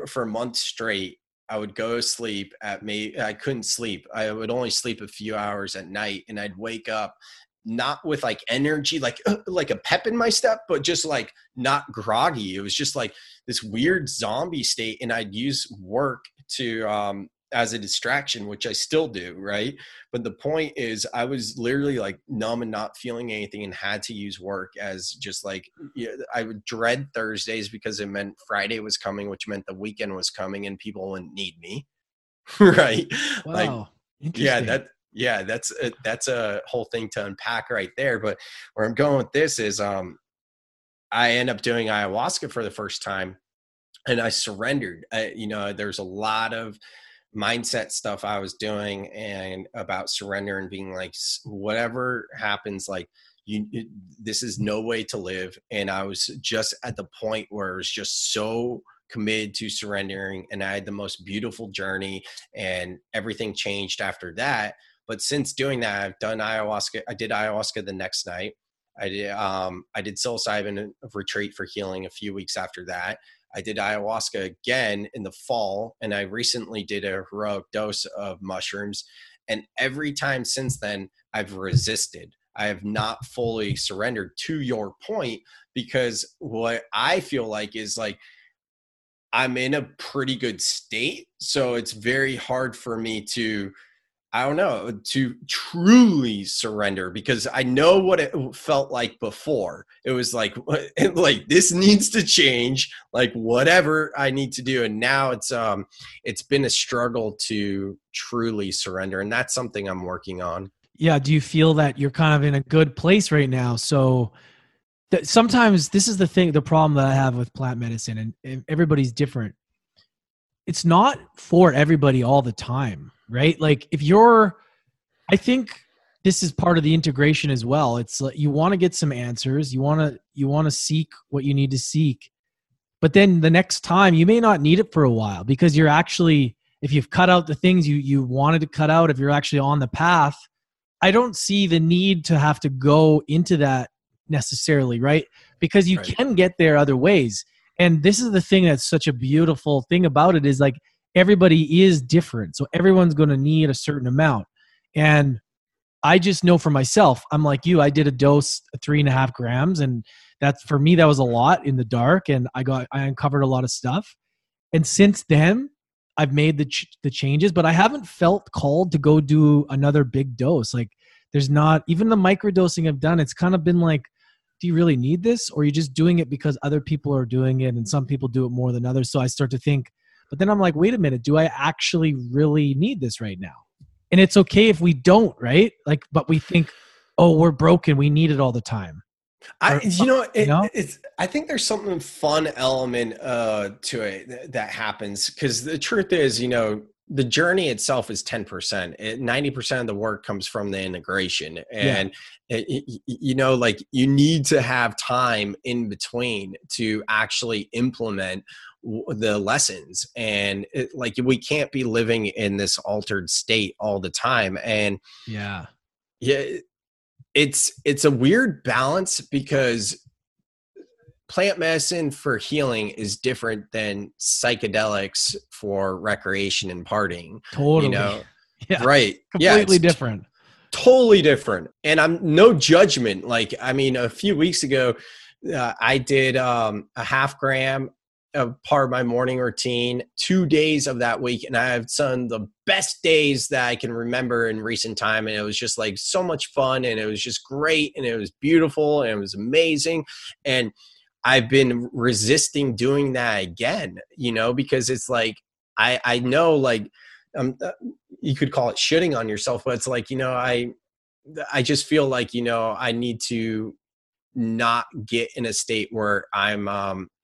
for months straight, I would go to sleep at me. I couldn't sleep. I would only sleep a few hours at night, and I'd wake up not with like energy, like a pep in my step, but just like not groggy. It was just like this weird zombie state. And I'd use work to, as a distraction, which I still do. Right. But the point is I was literally like numb and not feeling anything, and had to use work as just like, I would dread Thursdays because it meant Friday was coming, which meant the weekend was coming and people wouldn't need me. Right. Wow. Like, interesting. Yeah. That's a whole thing to unpack right there. But where I'm going with this is, I end up doing ayahuasca for the first time, and I surrendered. There's a lot of mindset stuff I was doing and about surrender and being like, whatever happens, like this is no way to live. And I was just at the point where it was just so committed to surrendering, and I had the most beautiful journey, and everything changed after that. But since doing that, I've done ayahuasca. I did ayahuasca the next night. I did psilocybin retreat for healing a few weeks after that. I did ayahuasca again in the fall, and I recently did a heroic dose of mushrooms. And every time since then, I've resisted. I have not fully surrendered, to your point, because what I feel like is like, I'm in a pretty good state. So it's very hard for me to, I don't know, to truly surrender, because I know what it felt like before. It was like this needs to change, like whatever I need to do. And now it's been a struggle to truly surrender. And that's something I'm working on. Yeah. Do you feel that you're kind of in a good place right now? So sometimes this is the thing, the problem that I have with plant medicine, and everybody's different. It's not for everybody all the time. Right? Like I think this is part of the integration as well. It's like, you want to get some answers. You want to seek what you need to seek, but then the next time you may not need it for a while, because you're actually, if you've cut out the things you wanted to cut out, if you're actually on the path, I don't see the need to have to go into that necessarily. Right? Because you can get there other ways. And this is the thing that's such a beautiful thing about it, is like, everybody is different. So everyone's going to need a certain amount. And I just know for myself, I'm like you, I did a dose of 3.5 grams. And that's, for me, that was a lot in the dark. And I uncovered a lot of stuff. And since then I've made the changes, but I haven't felt called to go do another big dose. Like, there's not even the microdosing I've done. It's kind of been like, do you really need this? Or are you just doing it because other people are doing it? And some people do it more than others. So I start to think, but then I'm like, wait a minute, do I actually really need this right now? And it's okay if we don't, right? Like, but we think, oh, we're broken, we need it all the time. I think there's something fun element to it that happens, because the truth is, the journey itself is 10%. 90% of the work comes from the integration. And, you need to have time in between to actually implement the lessons. And we can't be living in this altered state all the time. And it's a weird balance, because plant medicine for healing is different than psychedelics for recreation and partying. Totally. Right. Completely different. Totally different. And I'm no judgment. Like, I mean, a few weeks ago, I did a 0.5 gram of part of my morning routine, 2 days of that week. And I have some of the best days that I can remember in recent time. And it was just like so much fun, and it was just great, and it was beautiful, and it was amazing. And I've been resisting doing that again, because it's like, I know, like, you could call it shitting on yourself, but it's like, I just feel like, I need to not get in a state where I'm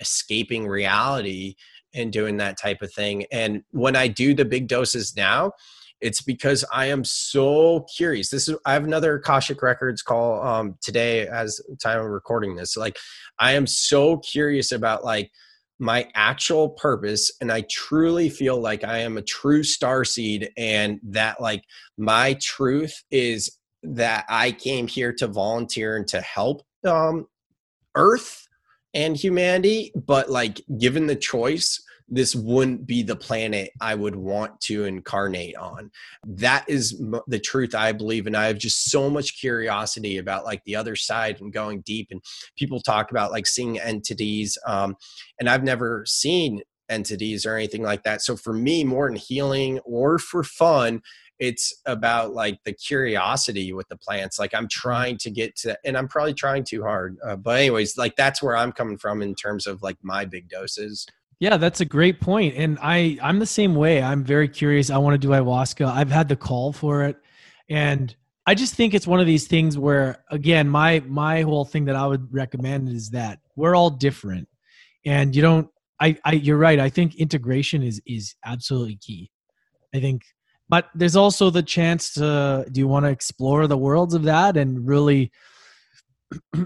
escaping reality and doing that type of thing. And when I do the big doses now, it's because I am so curious. I have another Akashic Records call today as time of recording this. Like, I am so curious about like my actual purpose. And I truly feel like I am a true starseed, and that like my truth is that I came here to volunteer and to help Earth and humanity. But like, given the choice, this wouldn't be the planet I would want to incarnate on. That is the truth I believe. And I have just so much curiosity about like the other side and going deep. And people talk about like seeing entities. And I've never seen entities or anything like that. So for me, more than healing or for fun, it's about like the curiosity with the plants. Like, I'm trying to get to, and I'm probably trying too hard. But anyways, like that's where I'm coming from in terms of like my big doses. Yeah, that's a great point. And I'm the same way. I'm very curious. I want to do ayahuasca. I've had the call for it. And I just think it's one of these things where, again, my whole thing that I would recommend is that we're all different. And you don't, you're right. I think integration is absolutely key. I think, but there's also the chance to, do you want to explore the worlds of that? And really,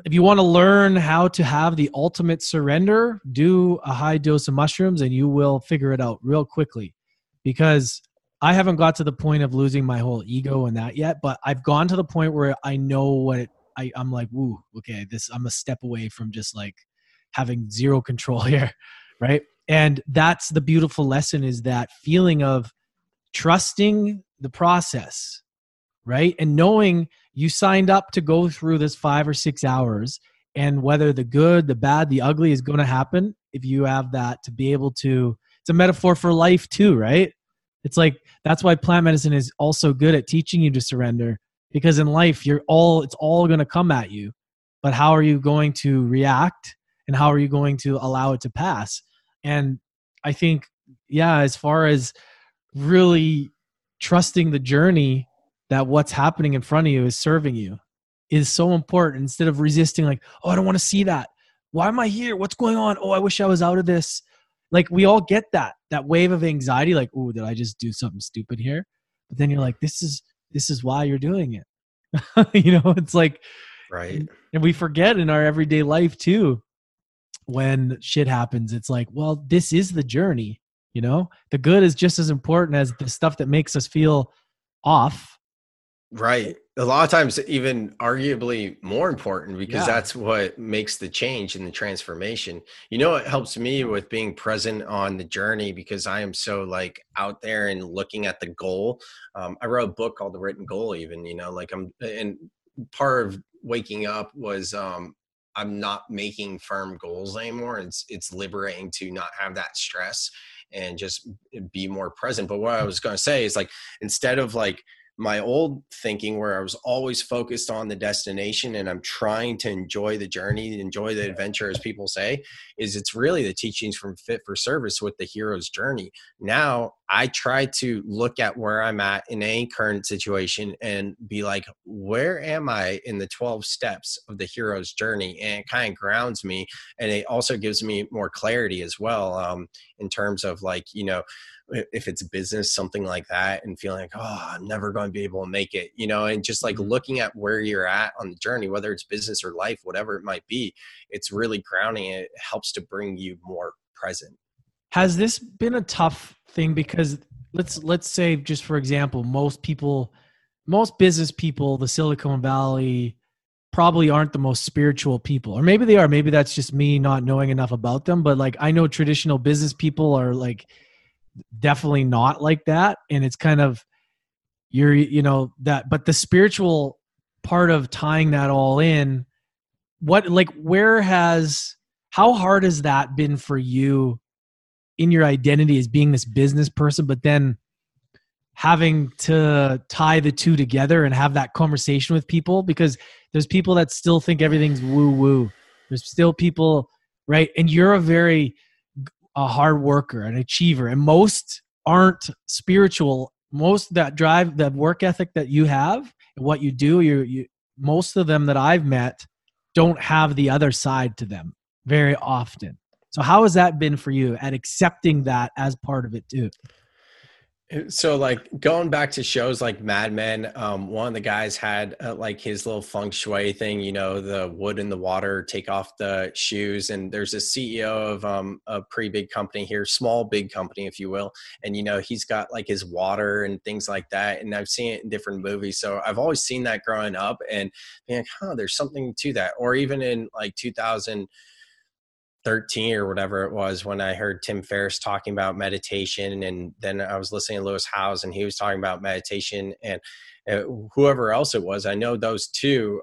if you want to learn how to have the ultimate surrender, do a high dose of mushrooms and you will figure it out real quickly. Because I haven't got to the point of losing my whole ego and that yet, but I've gone to the point where I know what I'm like, ooh, okay, I'm a step away from just like having zero control here, right? And that's the beautiful lesson, is that feeling of trusting the process, right? And knowing you signed up to go through this 5 or 6 hours, and whether the good, the bad, the ugly is going to happen, if you have that to be able to, it's a metaphor for life too, right? It's like, that's why plant medicine is also good at teaching you to surrender, because in life, it's all going to come at you, but how are you going to react and how are you going to allow it to pass? And I think, yeah, as far as really trusting the journey, that what's happening in front of you is serving you, is so important, instead of resisting like, oh, I don't want to see that. Why am I here? What's going on? Oh, I wish I was out of this. Like, we all get that wave of anxiety, like, oh, did I just do something stupid here? But then you're like, this is why you're doing it. You know, it's like, right. And we forget in our everyday life too, when shit happens, it's like, well, this is the journey, you know, the good is just as important as the stuff that makes us feel off. Right. A lot of times, even arguably more important, because that's what makes the change and the transformation. You know, it helps me with being present on the journey, because I am so like out there and looking at the goal. I wrote a book called The Written Goal, even, you know, like and part of waking up was, I'm not making firm goals anymore. It's liberating to not have that stress and just be more present. But what I was going to say is, like, instead of like my old thinking where I was always focused on the destination and I'm trying to enjoy the journey, enjoy the adventure, as people say, is it's really the teachings from Fit for Service with the hero's journey. Now I try to look at where I'm at in any current situation and be like, where am I in the 12 steps of the hero's journey? And it kind of grounds me. And it also gives me more clarity as well, in terms of like, you know, if it's business, something like that, and feeling like, oh, I'm never going to be able to make it, you know, and just like looking at where you're at on the journey, whether it's business or life, whatever it might be, it's really grounding. It helps to bring you more present. Has this been a tough thing? Because let's say, just for example, most business people, the Silicon Valley, probably aren't the most spiritual people, or maybe they are, maybe that's just me not knowing enough about them. But like, I know traditional business people are like, definitely not like that. And it's kind of, you know, that, but the spiritual part of tying that all in, how hard has that been for you in your identity as being this business person, but then having to tie the two together and have that conversation with people? Because there's people that still think everything's woo woo. There's still people, right? And you're a hard worker, an achiever, and most aren't spiritual. Most that drive, that work ethic that you have and what you do, most of them that I've met don't have the other side to them very often. So how has that been for you at accepting that as part of it too? So like going back to shows like Mad Men, one of the guys had like his little feng shui thing, you know, the wood in the water, take off the shoes. And there's a CEO of a pretty big company here, small, big company, if you will. And, you know, he's got like his water and things like that. And I've seen it in different movies. So I've always seen that growing up and being like, huh, there's something to that. Or even in like 2013 or whatever it was when I heard Tim Ferriss talking about meditation. And then I was listening to Lewis Howes and he was talking about meditation and whoever else it was. I know those two,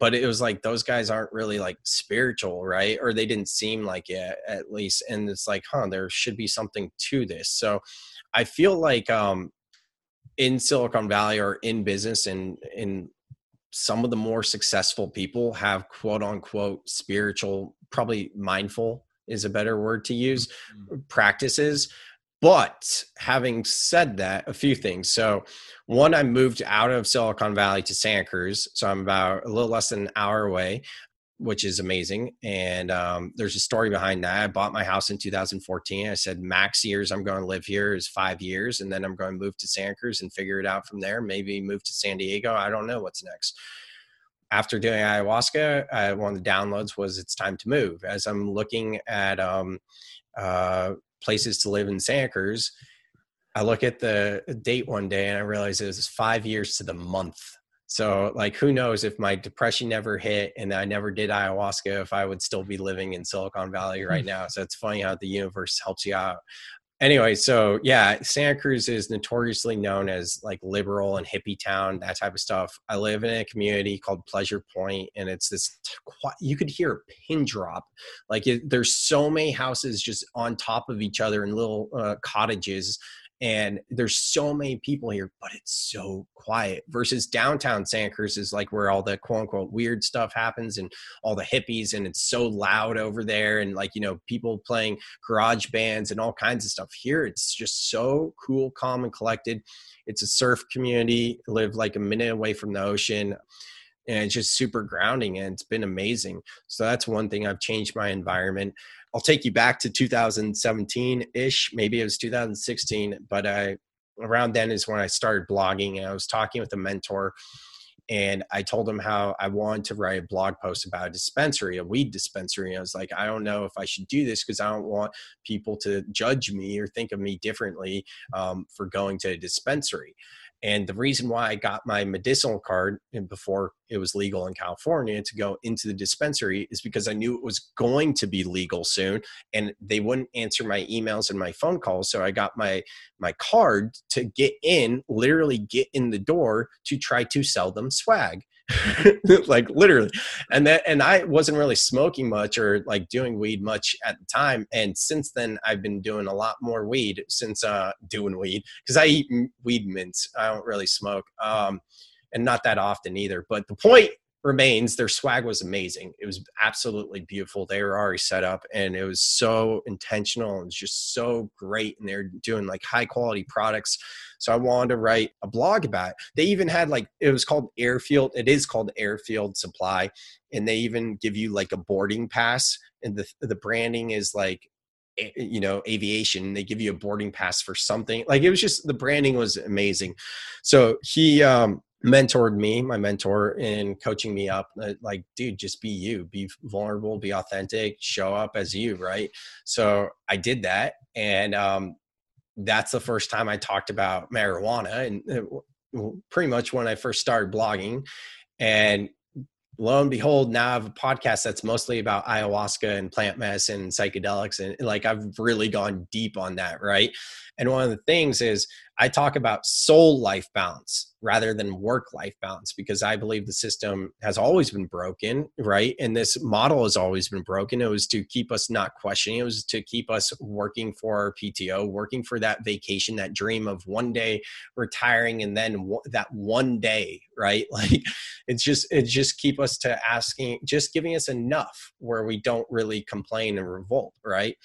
but it was like, those guys aren't really like spiritual, right? Or they didn't seem like it at least. And it's like, huh, there should be something to this. So I feel like in Silicon Valley or in business and in some of the more successful people have quote unquote spiritual, probably mindful is a better word to use, practices. But having said that, a few things. So one, I moved out of Silicon Valley to Santa Cruz. So I'm about a little less than an hour away, which is amazing. And there's a story behind that. I bought my house in 2014. I said, max years I'm going to live here is 5 years. And then I'm going to move to Santa Cruz and figure it out from there. Maybe move to San Diego. I don't know what's next. After doing ayahuasca, one of the downloads was it's time to move. As I'm looking at places to live in Santa Cruz, I look at the date one day and I realize it was 5 years to the month. So like, who knows if my depression never hit and I never did ayahuasca, if I would still be living in Silicon Valley right now. So it's funny how the universe helps you out. Anyway, so yeah, Santa Cruz is notoriously known as like liberal and hippie town, that type of stuff. I live in a community called Pleasure Point, and it's this, you could hear a pin drop. Like there's so many houses just on top of each other in little cottages. And there's so many people here, but it's so quiet versus downtown Santa Cruz is like where all the quote unquote weird stuff happens and all the hippies. And it's so loud over there. And like, you know, people playing garage bands and all kinds of stuff here. It's just so cool, calm and collected. It's a surf community, live like a minute away from the ocean. And it's just super grounding and it's been amazing. So that's one thing. I've changed my environment. I'll take you back to 2017-ish. Maybe it was 2016, but around then is when I started blogging and I was talking with a mentor and I told him how I wanted to write a blog post about a dispensary, a weed dispensary. And I was like, I don't know if I should do this because I don't want people to judge me or think of me differently for going to a dispensary. And the reason why I got my medicinal card and before it was legal in California to go into the dispensary is because I knew it was going to be legal soon and they wouldn't answer my emails and my phone calls. So I got my card to get in, literally get in the door to try to sell them swag. Like literally. And I wasn't really smoking much or like doing weed much at the time. And since then I've been doing a lot more weed since doing weed because I eat weed mints. I don't really smoke and not that often either. But the point remains, their swag was amazing. It was absolutely beautiful. They were already set up and it was so intentional. It was just so great. And they're doing like high quality products. So I wanted to write a blog about it. They even had like, it was called Airfield. It is called Airfield Supply. And they even give you like a boarding pass. And the branding is like, you know, aviation. They give you a boarding pass for something. Like it was just, the branding was amazing. So he mentored me, my mentor, in coaching me up. Like, dude, just be you, be vulnerable, be authentic, show up as you, right? So I did that. And that's the first time I talked about marijuana and pretty much when I first started blogging. And lo and behold, now I have a podcast that's mostly about ayahuasca and plant medicine and psychedelics. And like, I've really gone deep on that, right? And one of the things is I talk about soul life balance rather than work life balance, because I believe the system has always been broken, right? And this model has always been broken. It was to keep us not questioning. It was to keep us working for our PTO, working for that vacation, that dream of one day retiring. And then that one day, right? Like it's just keep us to asking, just giving us enough where we don't really complain and revolt, right?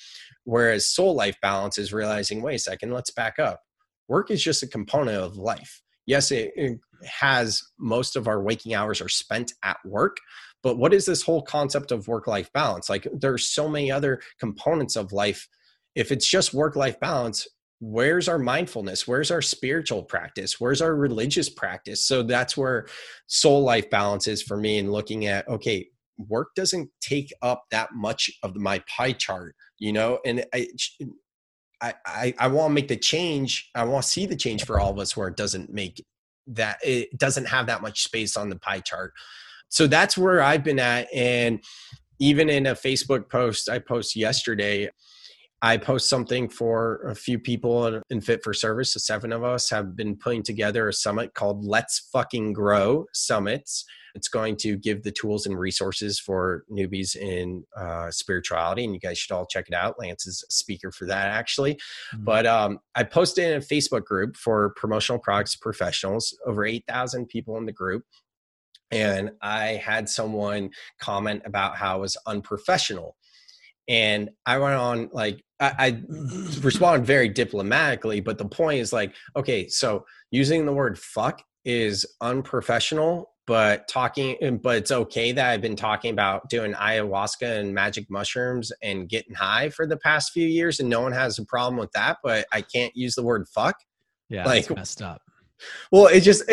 Whereas soul life balance is realizing, wait a second, let's back up. Work is just a component of life. Yes, it has most of our waking hours are spent at work, but what is this whole concept of work-life balance? Like, there's so many other components of life. If it's just work-life balance, where's our mindfulness? Where's our spiritual practice? Where's our religious practice? So that's where soul life balance is for me, and looking at, okay, work doesn't take up that much of my pie chart, you know, and I want to make the change. I want to see the change for all of us where it doesn't make that, it doesn't have that much space on the pie chart. So that's where I've been at. And even in a Facebook post I posted yesterday, I post something for a few people in Fit for Service. The 7 of us have been putting together a summit called Let's Fucking Grow Summits. It's going to give the tools and resources for newbies in spirituality. And you guys should all check it out. Lance is a speaker for that, actually. Mm-hmm. But I posted in a Facebook group for promotional products professionals, over 8,000 people in the group. And I had someone comment about how it was unprofessional. And I went on, like, I responded very diplomatically, but the point is, like, okay, so using the word fuck is unprofessional, but it's okay that I've been talking about doing ayahuasca and magic mushrooms and getting high for the past few years, and no one has a problem with that, but I can't use the word fuck. Yeah, like, that's messed up. Well, it's just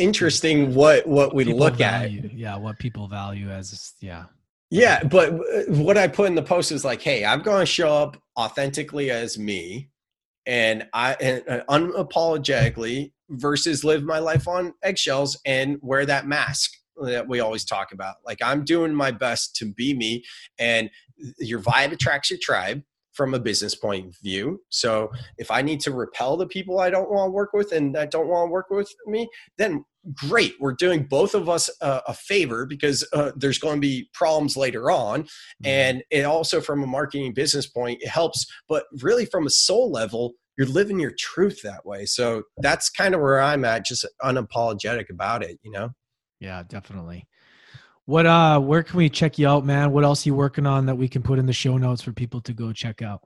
interesting what we look value, at. Yeah, what people value as, yeah. Yeah, but what I put in the post is like, hey, I'm going to show up authentically as me and unapologetically versus live my life on eggshells and wear that mask that we always talk about. Like, I'm doing my best to be me, and your vibe attracts your tribe from a business point of view. So if I need to repel the people I don't want to work with and that don't want to work with me, then great. We're doing both of us a favor, because there's going to be problems later on. And it also, from a marketing business point, it helps, but really from a soul level, you're living your truth that way. So that's kind of where I'm at, just unapologetic about it, you know? Yeah, definitely. What, where can we check you out, man? What else are you working on that we can put in the show notes for people to go check out?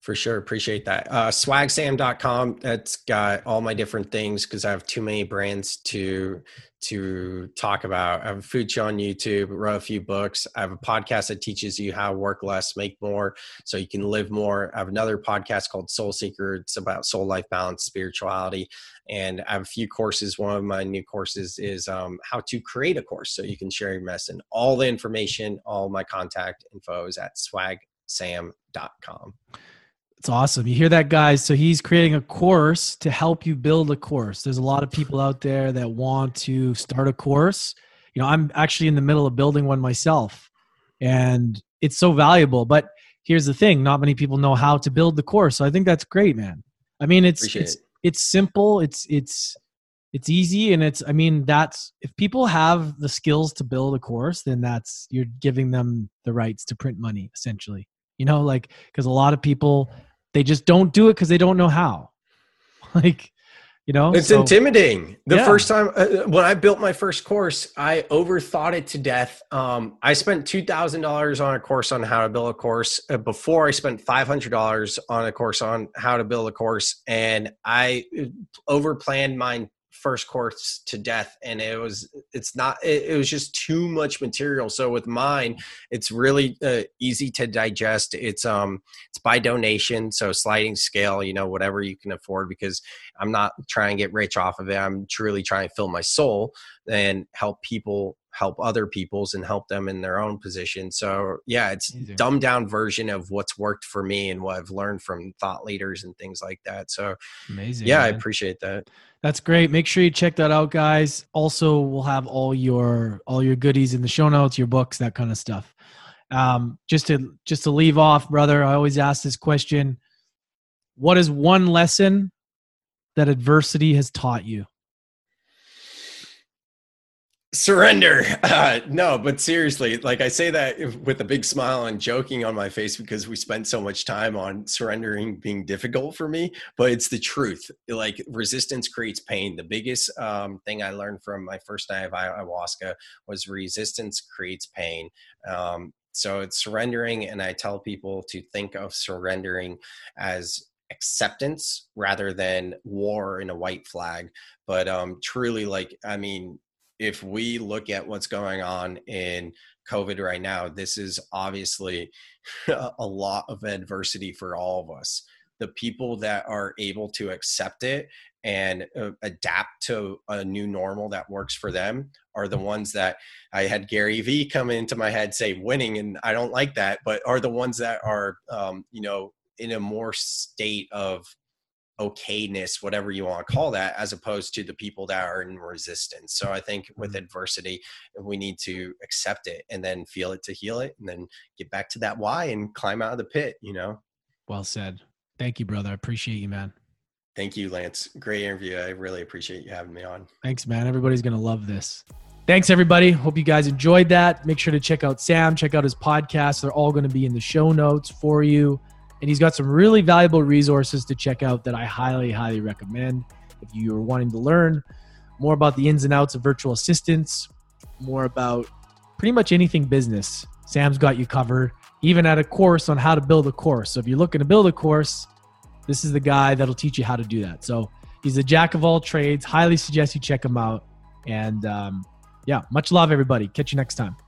For sure. Appreciate that. Swagsam.com. That's got all my different things, because I have too many brands to talk about. I have a food show on YouTube, wrote a few books. I have a podcast that teaches you how to work less, make more, so you can live more. I have another podcast called Soul Seeker. It's about soul life balance, spirituality. And I have a few courses. One of my new courses is how to create a course, so you can share your message. And all the information, all my contact info is at swagsam.com. It's awesome. You hear that, guys? So he's creating a course to help you build a course. There's a lot of people out there that want to start a course. You know, I'm actually in the middle of building one myself, and it's so valuable. But here's the thing, not many people know how to build the course. So I think that's great, man. I mean, it's simple, it's easy, and it's, I mean, that's, if people have the skills to build a course, then that's, you're giving them the rights to print money, essentially. You know, like, because a lot of people, they just don't do it because they don't know how. Like, you know, it's intimidating. The first time when I built my first course, I overthought it to death. I spent $2,000 on a course on how to build a course before I spent $500 on a course on how to build a course. And I overplanned my first course to death. And it was just too much material. So with mine, it's really easy to digest. It's by donation. So sliding scale, you know, whatever you can afford, because I'm not trying to get rich off of it. I'm truly trying to fill my soul and help people, help other people's, and help them in their own position. So yeah, it's dumbed down version of what's worked for me and what I've learned from thought leaders and things like that. So amazing. Yeah, man. I appreciate that. That's great. Make sure you check that out, guys. Also, we'll have all your goodies in the show notes, your books, that kind of stuff. Just to leave off, brother, I always ask this question. What is one lesson that adversity has taught you? Surrender. No, but seriously, like, I say that with a big smile and joking on my face, because we spent so much time on surrendering being difficult for me, but it's the truth. Like, resistance creates pain. The biggest thing I learned from my first night of ayahuasca was resistance creates pain. So it's surrendering. And I tell people to think of surrendering as acceptance rather than war and a white flag. But truly, like, I mean, if we look at what's going on in COVID right now, this is obviously a lot of adversity for all of us. The people that are able to accept it and adapt to a new normal that works for them are the ones that I had Gary Vee come into my head, say winning. And I don't like that, but are the ones that are, you know, in a more state of okayness, whatever you want to call that, as opposed to the people that are in resistance. So I think with adversity, we need to accept it and then feel it to heal it and then get back to that why and climb out of the pit, you know? Well said. Thank you, brother. I appreciate you, man. Thank you, Lance. Great interview. I really appreciate you having me on. Thanks, man. Everybody's going to love this. Thanks, everybody. Hope you guys enjoyed that. Make sure to check out Sam, check out his podcast. They're all going to be in the show notes for you. And he's got some really valuable resources to check out that I highly, highly recommend. If you are wanting to learn more about the ins and outs of virtual assistants, more about pretty much anything business, Sam's got you covered. Even at a course on how to build a course. So if you're looking to build a course, this is the guy that'll teach you how to do that. So he's a jack of all trades. Highly suggest you check him out. And yeah, much love, everybody. Catch you next time.